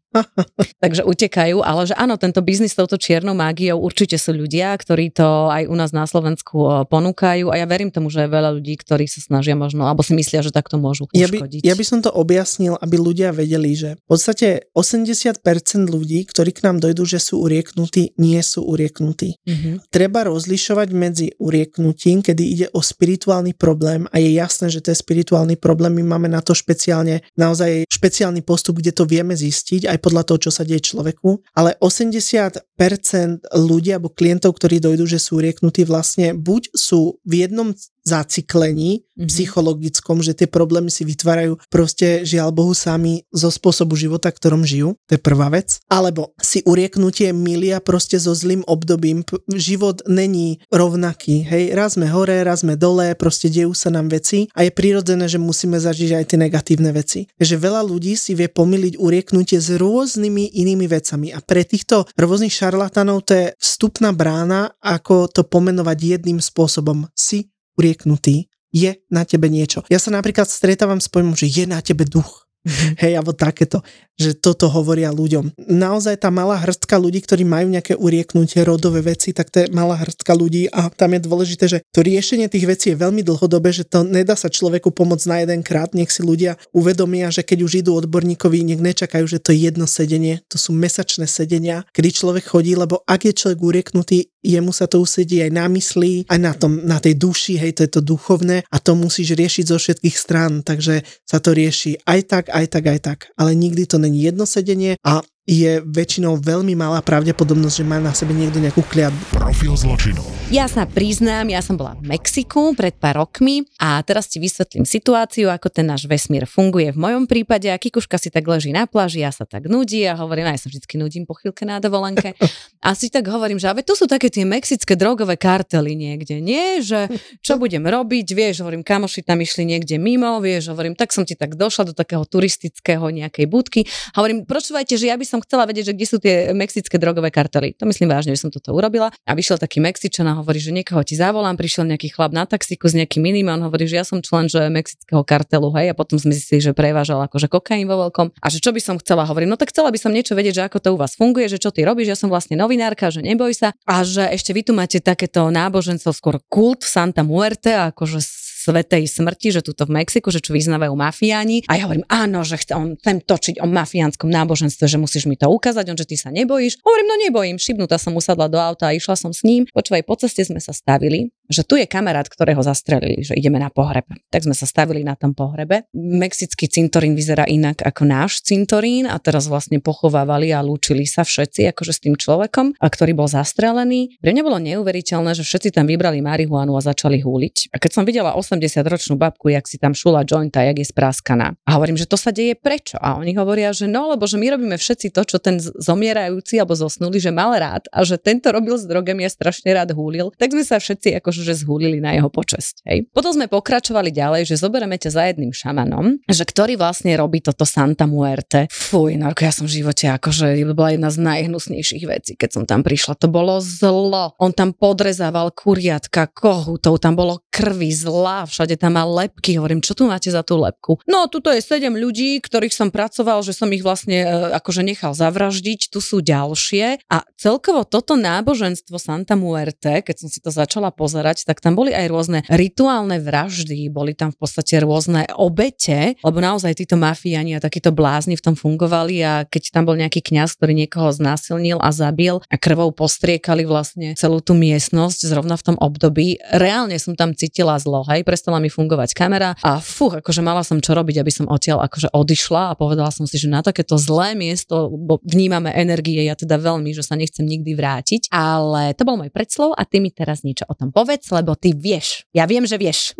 Takže utekajú, ale že áno, tento biznis s touto čiernou mágiou určite sú ľudia, ktorí to aj u nás na Slovensku ponúkajú a ja verím tomu, že je veľa ľudí, ktorí sa snažia možno, alebo si myslia, že takto môžu ja by, uškodiť. Ja by som to objasnil, aby ľudia vedeli, že v podstate osemdesiat percent ľudí, ktorí k nám dojdú, že sú urieknutí, nie sú urieknutí. Mm-hmm. Treba rozlišovať medzi urieknutím, kedy ide o spirituálny problém a je jasné, že to je spirituálny problém. My máme na to špeciálne, naozaj špeciálny postup, kde to vieme zistiť aj podľa toho, čo sa deje človeku. Ale osemdesiat percent ľudí alebo klientov, ktorí dojdú, že sú urieknutí, vlastne buď sú v jednom zaciklení mm-hmm. psychologickom, že tie problémy si vytvárajú proste žiaľ Bohu sami zo spôsobu života, ktorom žijú. To je prvá vec. Alebo si urieknutie milia proste so zlým obdobím. Život není rovnaký. Hej, raz sme hore, raz sme dole, proste dejú sa nám veci a je prirodzené, že musíme zažiť aj tie negatívne veci. Takže veľa ľudí si vie pomýliť urieknutie s rôznymi inými vecami a pre týchto rôznych šarlatanov to je vstupná brána, ako to pomenovať jedným spôsobom. Si urieknutý, je na tebe niečo. Ja sa napríklad stretávam s pojmom, že je na tebe duch. Mm-hmm. Hej, alebo takéto, že toto hovoria ľuďom. Naozaj tá malá hrstka ľudí, ktorí majú nejaké urieknutie, rodové veci, tak to je malá hrstka ľudí a tam je dôležité, že to riešenie tých vecí je veľmi dlhodobé, že to nedá sa človeku pomôcť na jeden krát, nech si ľudia uvedomia, že keď už idú odborníkovi, nech nečakajú, že to je jedno sedenie, to sú mesačné sedenia, kedy človek chodí, lebo ak je človek urieknutý, jemu sa to usedí aj na mysli, aj na, tom, na tej duši, hej, to je to duchovné a to musíš riešiť zo všetkých strán, takže sa to rieši aj tak, aj tak, aj tak. Ale nikdy to není jedno sedenie a je väčšinou veľmi malá pravdepodobnosť, že má na sebe niekto nejakú kliatbu. Profil zločinu. Ja sa priznám, ja som bola v Mexiku pred pár rokmi a teraz ti vysvetlím situáciu, ako ten náš vesmír funguje. V mojom prípade, a Kikuška si tak leží na pláži, ja sa tak nudí a hovorím, aj ja sa vždycky nudím po chvíľke na dovolenke. A si tak hovorím, že tu sú také tie mexické drogové kartely niekde, nie? Že čo budem robiť, vieš, hovorím, kamoši tam išli niekde mimo, vieš, hovorím, tak som ti tak došla do takého turistického nejakej budky. Hovorím, počúvajte, že ja by som chcela vedieť, že kde sú tie mexické drogové kartely. To myslím vážne, že som toto urobila. A vyšiel taký Mexičan a hovorí, že niekoho ti zavolám, prišiel nejaký chlap na taxíku s nejakým iným, on hovorí, že ja som člen že mexického kartelu, hej, a potom sme zistili, že prevážal akože kokain vo veľkom. A že čo by som chcela, hovorím, no tak chcela by som niečo vedieť, že ako to u vás funguje, že čo ty robíš, ja som vlastne novinárka, že neboj sa. A že ešte vy tu máte takéto náboženstvo, skôr kult Santa Muerte, akože svätej smrti, že tuto v Mexiku, že čo vyznávajú mafiáni. A ja hovorím, áno, že chcem točiť o mafiánskom náboženstve, že musíš mi to ukázať, on, že ty sa nebojíš. Hovorím, no nebojím, šibnutá som usadla do auta a išla som s ním. Počúvaj, po ceste sme sa stavili, že tu je kamarát, ktorého zastrelili, že ideme na pohreb. Tak sme sa stavili na tom pohrebe. Mexický cintorín vyzerá inak ako náš cintorín a teraz vlastne pochovávali a lúčili sa všetci akože s tým človekom, a ktorý bol zastrelený. Pre mňa bolo neuveriteľné, že všetci tam vybrali marihuanu a začali húliť. A keď som videla osemdesiatročnú babku, jak si tam šula jointa, jak je spráskaná. A hovorím, že to sa deje prečo? A oni hovoria, že no, lebo že my robíme všetci to, čo ten zomierajúci alebo zosnulý, že mal rád a že tento robil s drogami a strašne rád húlil. Tak sme sa všetci akože že zhúlili na jeho počesť. Hej. Potom sme pokračovali ďalej, že zoberieme ťa za jedným šamanom, že ktorý vlastne robí toto Santa Muerte. Fuj, Norko, ja som v živote akože bola jedna z najhnusnejších vecí, keď som tam prišla. To bolo zlo. On tam podrezával kuriatka, kohutov, tam bolo krvi, zla, všade tam mal lepky. Hovorím, čo tu máte za tú lepku? No, tuto je sedem ľudí, ktorých som pracoval, že som ich vlastne e, akože nechal zavraždiť, tu sú ďalšie. A celkovo toto náboženstvo Santa Muerte, keď som si to začala pozerať, tak tam boli aj rôzne rituálne vraždy, boli tam v podstate rôzne obete, lebo naozaj títo mafiáni a takíto blázni v tom fungovali a keď tam bol nejaký kňaz, ktorý niekoho znásilnil a zabil a krvou postriekali vlastne celú tú miestnosť zrovna v tom období. Reálne som tam cítila zlo, hej, prestala mi fungovať kamera a fú, akože mala som čo robiť, aby som odtiaľ akože odišla a povedala som si, že na takéto zlé miesto, bo vnímame energie, ja teda veľmi, že sa nechcem nikdy vrátiť, ale to bol môj predslov a ty mi teraz niečo o tom povedz, lebo ty vieš. Ja viem, že vieš.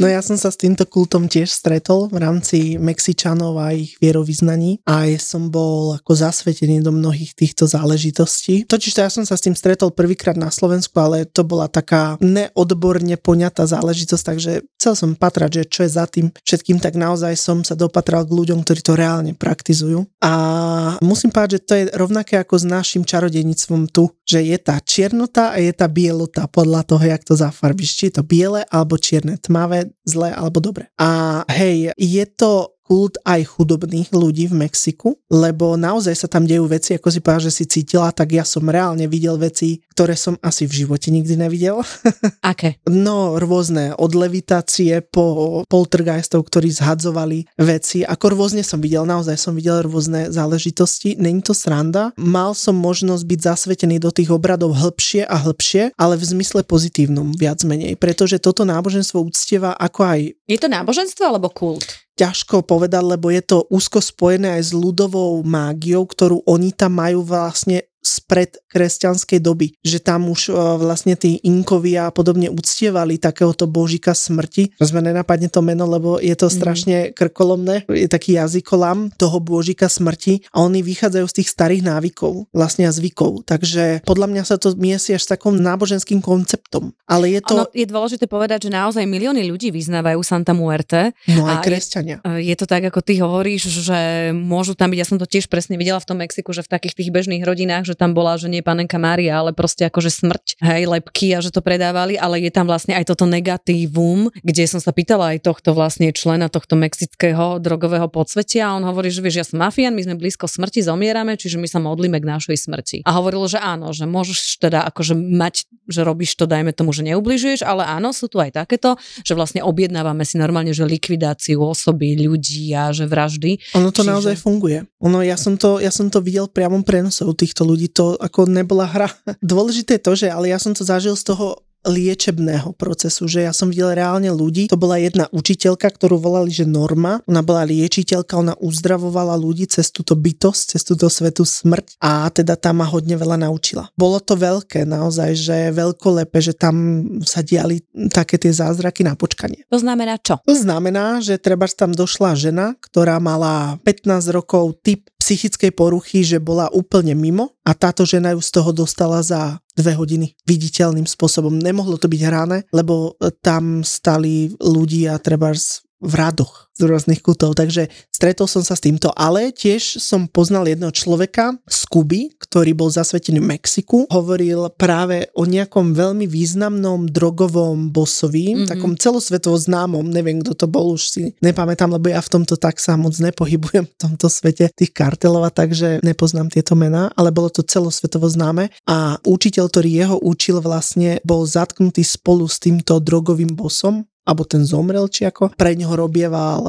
No ja som sa s týmto kultom tiež stretol v rámci Mexičanov a ich vierovyznaní a ja som bol ako zasvetený do mnohých týchto záležitostí. Totiž to ja som sa s tým stretol prvýkrát na Slovensku, ale to bola taká neodborne poňatá záležitosť, takže chcel som patrať, že čo je za tým všetkým, tak naozaj som sa dopatral k ľuďom, ktorí to reálne praktizujú. A musím povedať, že to je rovnaké ako s našim čarodejníctvom tu, že je tá čiernota a je tá bielota podľa toho, toho, jak to zafarbíš, či je to biele alebo čierne, tmavé, zlé alebo dobre. A hej, je to kult aj chudobných ľudí v Mexiku, lebo naozaj sa tam dejú veci, ako si povedal, že si cítila, tak ja som reálne videl veci, ktoré som asi v živote nikdy nevidel. Aké? No, rôzne od levitácie po poltergeistov, ktorí zhadzovali veci, ako rôzne som videl, naozaj som videl rôzne záležitosti, není to sranda. Mal som možnosť byť zasvetený do tých obradov hĺbšie a hĺbšie, ale v zmysle pozitívnom viac menej, pretože toto náboženstvo uctieva ako aj... Je to náboženstvo alebo kult? Ťažko povedať, lebo je to úzko spojené aj s ľudovou mágiou, ktorú oni tam majú vlastne spred kresťanskej doby, že tam už uh, vlastne tí inkovia a podobne uctievali takéhoto božíka smrti. Rozme nenapadne to meno, lebo je to strašne krkolomné. Je taký jazykolam toho božíka smrti a oni vychádzajú z tých starých návykov, vlastne a zvykov. Takže podľa mňa sa to miesi až s takým náboženským konceptom. Ale je to... Ono je dôležité povedať, že naozaj milióny ľudí vyznávajú Santa Muerte. No aj kresťania. Je, je to tak, ako ty hovoríš, že môžu tam byť, ja som to tiež presne videla v tom Mexiku, že v takých tých bežných rodinách, že že tam bola, že nie Panenka Mária, ale proste akože smrť, hej, lepky a že to predávali, ale je tam vlastne aj toto negatívum, kde som sa pýtala aj tohto vlastne člena tohto mexického drogového podsvetia a on hovorí, že vieš, ja som mafián, my sme blízko smrti, zomierame, čiže my sa modlíme k našej smrti. A hovorilo, že áno, že môžeš teda akože mať, že robíš to, dajme tomu, že neubližuješ, ale áno, sú tu aj takéto, že vlastne objednávame si normálne, že likvidáciu osoby, ľudí a že vraždy. Ono to čiže... naozaj funguje. Ono, ja som to, ja som to videl priamom prenosov týchto ľudí, to ako nebola hra. Dôležité je to, že ale ja som to zažil z toho liečebného procesu, že ja som videl reálne ľudí. To bola jedna učiteľka, ktorú volali, že Norma. Ona bola liečiteľka, ona uzdravovala ľudí cez túto bytosť, cez túto svetu smrť a teda tá ma hodne veľa naučila. Bolo to veľké, naozaj, že veľkolepé, že tam sa diali také tie zázraky na počkanie. To znamená čo? To znamená, že trebárs tam došla žena, ktorá mala pätnásť rokov, typ psychickej poruchy, že bola úplne mimo a táto žena ju z toho dostala za dve hodiny viditeľným spôsobom. Nemohlo to byť hrané, lebo tam stali ľudia trebárs v radoch z rôznych kútov, takže stretol som sa s týmto, ale tiež som poznal jedného človeka z Kuby, ktorý bol zasvetený v Mexiku, hovoril práve o nejakom veľmi významnom drogovom bossovi, mm-hmm. takom celosvetovo známom, neviem kto to bol, už si nepamätám, lebo ja v tomto tak sa moc nepohybujem v tomto svete tých kartelov, takže nepoznám tieto mená, ale bolo to celosvetovo známe a učiteľ, ktorý jeho učil vlastne, bol zatknutý spolu s týmto drogovým bossom, alebo ten zomrel, či ako, pre ňoho robieval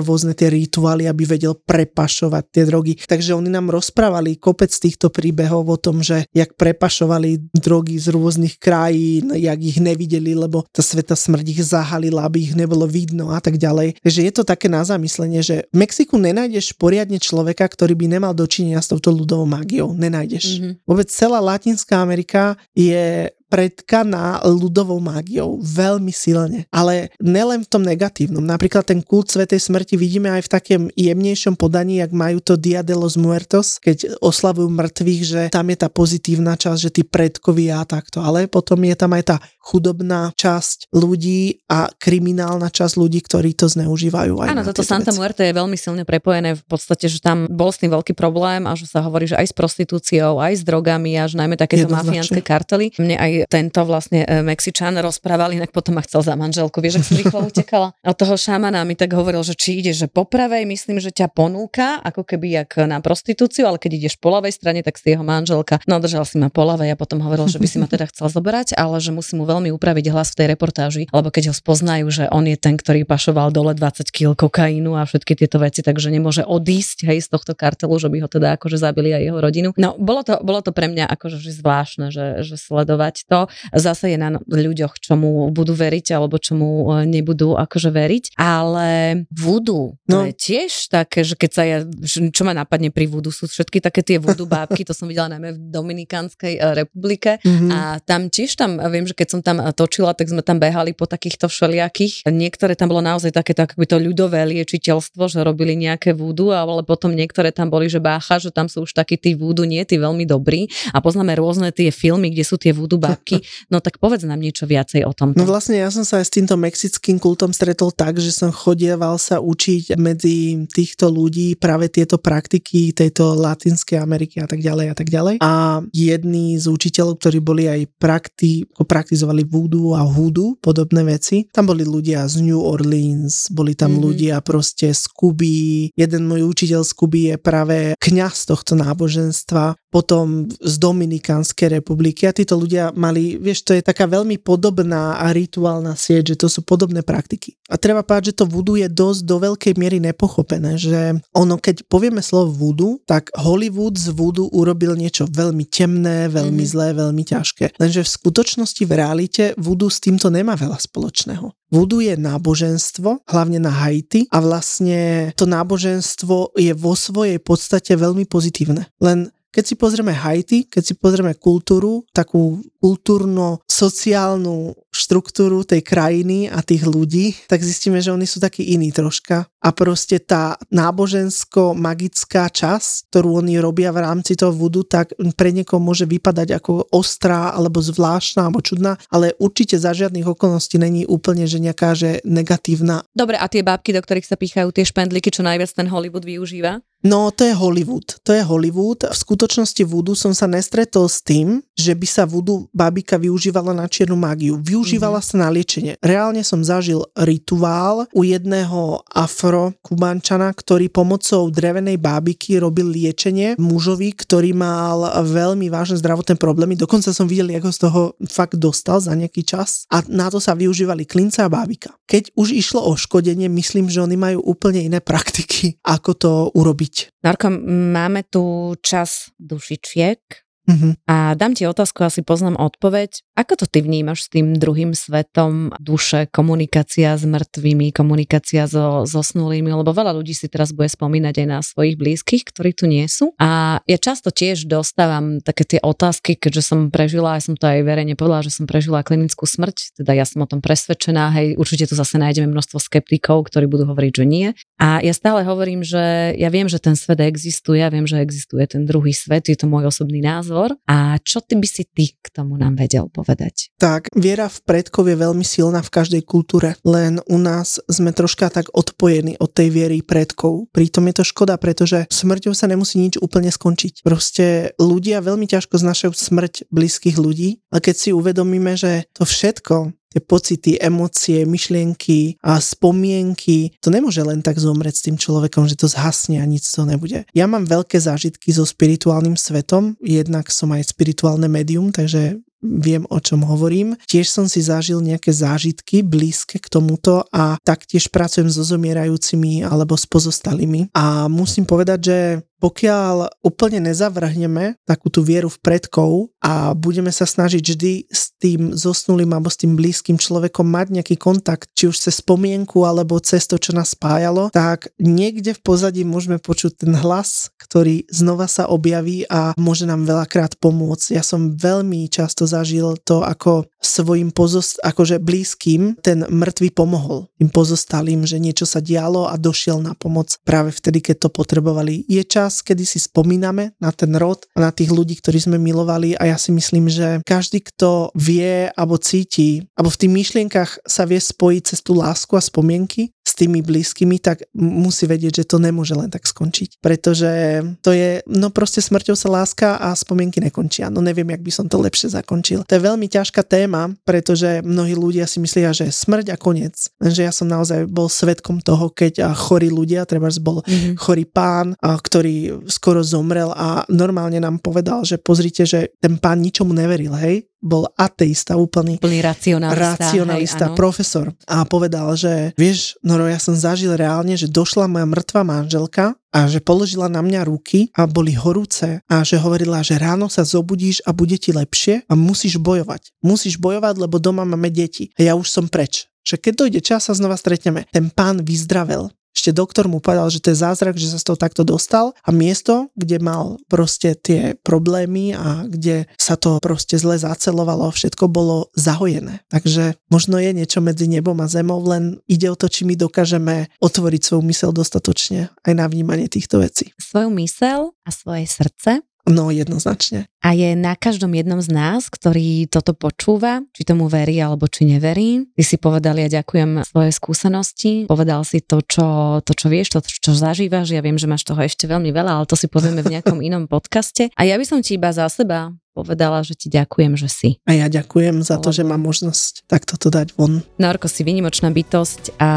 rôzne tie rituály, aby vedel prepašovať tie drogy. Takže oni nám rozprávali kopec týchto príbehov o tom, že jak prepašovali drogy z rôznych krajín, jak ich nevideli, lebo tá sveta smrť ich zahalila, aby ich nebolo vidno a tak ďalej. Takže je to také na zamyslenie, že v Mexiku nenájdeš poriadne človeka, ktorý by nemal dočinenia s touto ľudovou mágiou. Nenájdeš. Mm-hmm. Vôbec celá Latinská Amerika je predkaná ľudovou mágiou veľmi silne, ale nelen v tom negatívnom. Napríklad ten kult Svätej smrti vidíme aj v takém jemnejšom podaní, jak majú to Dia de los Muertos, keď oslavujú mŕtvych, že tam je tá pozitívna časť, že tí predkovia a takto, ale potom je tam aj tá chudobná časť ľudí a kriminálna časť ľudí, ktorí to zneužívajú. Aj áno, toto Santa Muerte je veľmi silne prepojené v podstate, že tam bol s tým veľký problém a že sa hovorí, že aj s prostitúciou, aj s drogami a že najmä takéto mafiánske kartely. Mne aj tento vlastne Mexičan rozprával, inak potom ma chcel za manželku, vieš, ak som rýchlo utekala. Od toho šamana mi tak hovoril, že či ideš, že po pravej, myslím, že ťa ponúka, ako keby jak na prostitúciu, ale keď ideš po ľavej strane, tak si jeho manželka. No držal si ma po ľavej a potom hovoril, že by si ma teda chcel zobrať, ale že musí mu veľmi upraviť hlas v tej reportáži, lebo keď ho spoznajú, že on je ten, ktorý pašoval dole dvadsať kilogramov kokainu a všetky tieto veci, takže nemôže odísť, hej, z tohto kartelu, že by ho teda akože zabili aj jeho rodinu. No bolo to, bolo to pre mňa akože že zvláštne, že, že sledovať to. Zase je na ľuďoch, čomu budú veriť alebo čomu nebudú akože veriť, ale vúdu, no. Tiež také, že keď sa ja, čo ma napadne pri vúdu, sú všetky také tie vúdu bábky, to som videla najmä v Dominikánskej republike, mm-hmm. a tam tiež tam, viem, že keď som tam točila, tak sme tam behali po takýchto všelijakých, niektoré tam bolo naozaj také tak by to ľudové liečiteľstvo, že robili nejaké vúdu, ale potom niektoré tam boli, že bácha, že tam sú už takí tí vúdu, nie tí veľmi dobrí a poznáme rôzne tie filmy, kde sú tie vúdu bábky. No tak povedz nám niečo viacej o tomto. No vlastne ja som sa aj s týmto mexickým kultom stretol tak, že som chodieval sa učiť medzi týchto ľudí práve tieto praktiky tejto Latinskej Ameriky a tak ďalej a tak ďalej. A jedni z učiteľov, ktorí boli aj prakti, praktizovali vúdu a húdu, podobné veci. Tam boli ľudia z New Orleans, boli tam mm-hmm. ľudia proste z Kuby. Jeden môj učiteľ z Kuby je práve kňaz tohto náboženstva, potom z Dominikánskej republiky a títo ľudia mali, vieš, to je taká veľmi podobná a rituálna sieť, že to sú podobné praktiky. A treba povedať, že to voodoo je dosť do veľkej miery nepochopené, že ono, keď povieme slovo voodoo, tak Hollywood z voodoo urobil niečo veľmi temné, veľmi zlé, veľmi ťažké. Lenže v skutočnosti, v realite, voodoo s týmto nemá veľa spoločného. Voodoo je náboženstvo, hlavne na Haiti, a vlastne to náboženstvo je vo svojej podstate veľmi pozitívne. Len keď si pozrieme Haiti, keď si pozrieme kultúru, takú kultúrno-sociálnu štruktúru tej krajiny a tých ľudí, tak zistíme, že oni sú takí iní troška. A proste tá nábožensko-magická časť, ktorú oni robia v rámci toho voodoo, tak pre niekoho môže vypadať ako ostrá, alebo zvláštna, alebo čudná, ale určite za žiadnych okolností není úplne, že nejaká, že negatívna. Dobre, a tie bábky, do ktorých sa pýchajú tie špendlíky, čo najviac ten Hollywood využíva? No, to je Hollywood. To je Hollywood. V skutočnosti voodoo som sa nestretol s tým, že by sa voodoo bábika využívala na čiernu mágiu. Využívala mm-hmm. sa na liečenie. Reálne som zažil rituál u jedného afro-kubančana, ktorý pomocou drevenej bábiky robil liečenie mužovi, ktorý mal veľmi vážne zdravotné problémy. Dokonca som videl, ako z toho fakt dostal za nejaký čas. A na to sa využívali klinca a bábika. Keď už išlo o škodenie, myslím, že oni majú úplne iné praktiky, ako to urobiť. Norko, máme tu čas dušičiek uh-huh. a dám ti otázku, asi poznám odpoveď. Ako to ty vnímaš s tým druhým svetom duše, komunikácia s mŕtvými, komunikácia so zosnulými, lebo veľa ľudí si teraz bude spomínať aj na svojich blízkych, ktorí tu nie sú. A ja často tiež dostávam také tie otázky, keďže som prežila, ja som to aj verejne povedala, že som prežila klinickú smrť, teda ja som o tom presvedčená, hej, určite tu zase nájdeme množstvo skeptikov, ktorí budú hovoriť, že nie. A ja stále hovorím, že ja viem, že ten svet existuje, ja viem, že existuje ten druhý svet, je to môj osobný názor. A čo ty by si ty k tomu nám vedel povedať? Povedať. Tak, viera v predkov je veľmi silná v každej kultúre, len u nás sme troška tak odpojení od tej viery predkov. Pritom je to škoda, pretože smrťou sa nemusí nič úplne skončiť. Proste ľudia veľmi ťažko znašajú smrť blízkych ľudí, ale keď si uvedomíme, že to všetko, tie pocity, emócie, myšlienky a spomienky. To nemôže len tak zomrieť s tým človekom, že to zhasne a nič to nebude. Ja mám veľké zážitky so spirituálnym svetom, jednak som aj spirituálne médium, takže viem, o čom hovorím. Tiež som si zažil nejaké zážitky blízke k tomuto a taktiež pracujem so zomierajúcimi alebo s pozostalými. A musím povedať, že pokiaľ úplne nezavrhneme takú tú vieru v predkov a budeme sa snažiť vždy s tým zosnulým alebo s tým blízkym človekom mať nejaký kontakt, či už cez spomienku alebo cez to, čo nás spájalo, tak niekde v pozadí môžeme počuť ten hlas, ktorý znova sa objaví a môže nám veľakrát pomôcť. Ja som veľmi často zažil to, ako svojim pozost- akože blízkym ten mŕtvy pomohol tým pozostalým, že niečo sa dialo a došiel na pomoc práve vtedy, keď to potrebovali. Je čas, kedy si spomíname na ten rod a na tých ľudí, ktorí sme milovali a ja si myslím, že každý, kto vie alebo cíti, alebo v tých myšlienkach sa vie spojiť cez tú lásku a spomienky s tými blízkymi, tak musí vedieť, že to nemôže len tak skončiť. Pretože to je, no proste smrťou sa láska a spomienky nekončia. No neviem, jak by som to lepšie zakončil. To je veľmi ťažká téma, pretože mnohí ľudia si myslia, že smrť a koniec. Lenže ja som naozaj bol svedkom toho, keď chorí ľudia, trebárs bol mm-hmm. chorý pán, ktorý skoro zomrel a normálne nám povedal, že pozrite, že ten pán ničomu neveril, hej? Bol ateista, úplný, úplný racionalista, racionalista hej, profesor. A povedal, že vieš, Noro, ja som zažil reálne, že došla moja mŕtva manželka a že položila na mňa ruky a boli horúce a že hovorila, že ráno sa zobudíš a bude ti lepšie a musíš bojovať. Musíš bojovať, lebo doma máme deti. A ja už som preč. Že keď dojde čas, sa znova stretneme. Ten pán vyzdravel. Ešte doktor mu povedal, že to je zázrak, že sa z toho takto dostal a miesto, kde mal proste tie problémy a kde sa to proste zle zacelovalo, všetko bolo zahojené. Takže možno je niečo medzi nebom a zemou, len ide o to, či my dokážeme otvoriť svoju myseľ dostatočne aj na vnímanie týchto vecí. Svoju myseľ a svoje srdce? No, jednoznačne. A je na každom jednom z nás, ktorý toto počúva, či tomu verí alebo či neverí. Ty si povedal, ja ďakujem svoje skúsenosti, povedal si to, čo, to, čo vieš, to, čo zažívaš. Ja viem, že máš toho ešte veľmi veľa, ale to si povieme v nejakom inom podcaste. A ja by som ti iba za seba povedala, že ti ďakujem, že si. A ja ďakujem za to, že mám možnosť takto to dať von. Norko, si výnimočná bytosť a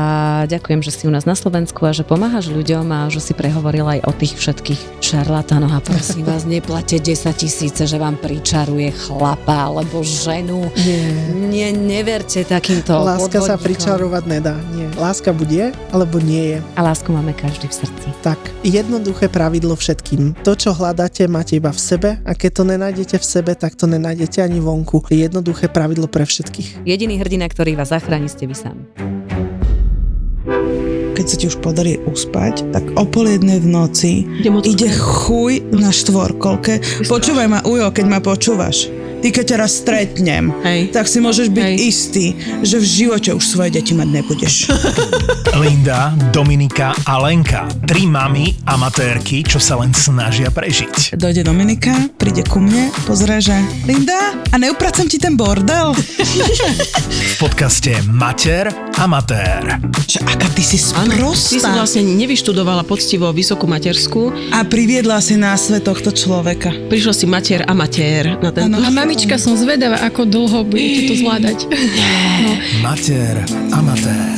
ďakujem, že si u nás na Slovensku a že pomáhaš ľuďom a že si prehovorila aj o tých všetkých šarlatánoch. A prosím vás, neplate desaťtisíc, že vám pričaruje chlapa alebo ženu. Nie. Nie, neverte takýmto podvodníkom. Láska sa pričarovať nedá. Nie. Láska bude, alebo nie je. A lásku máme každý v srdci. Tak, jednoduché pravidlo všetkým. To, čo hľadáte, máte iba v sebe a keď to nenájdete v sebe, tak to nenájdete ani vonku. Jednoduché pravidlo pre všetkých. Jediný hrdina, ktorý vás zachráni, ste vy sám. Keď sa ti už podarí uspať, tak o pol jednej v noci ide chuj na štvorkolke. Počúvaj ma, ujo, keď ma počúvaš. Ty, keď ťa raz stretnem, hej, tak si môžeš byť hej istý, že v živote už svoje deti mať nebudeš. Ida, Dominika a Lenka. Tri mami amatérky, čo sa len snažia prežiť. Dojde Dominika, príde ku mne, pozrie, že Linda, a neupracem ti ten bordel? V podcaste Mater a Amatér. Čo, aká ty si sprostá. Ty si vlastne nevyštudovala poctivo vysokú matersku. A priviedla si na svet tohto človeka. Prišla si Mater a Amatér. Na tento... ano, a mamička, som zvedavá, ako dlho budete to zvládať. No. Mater a Amatér.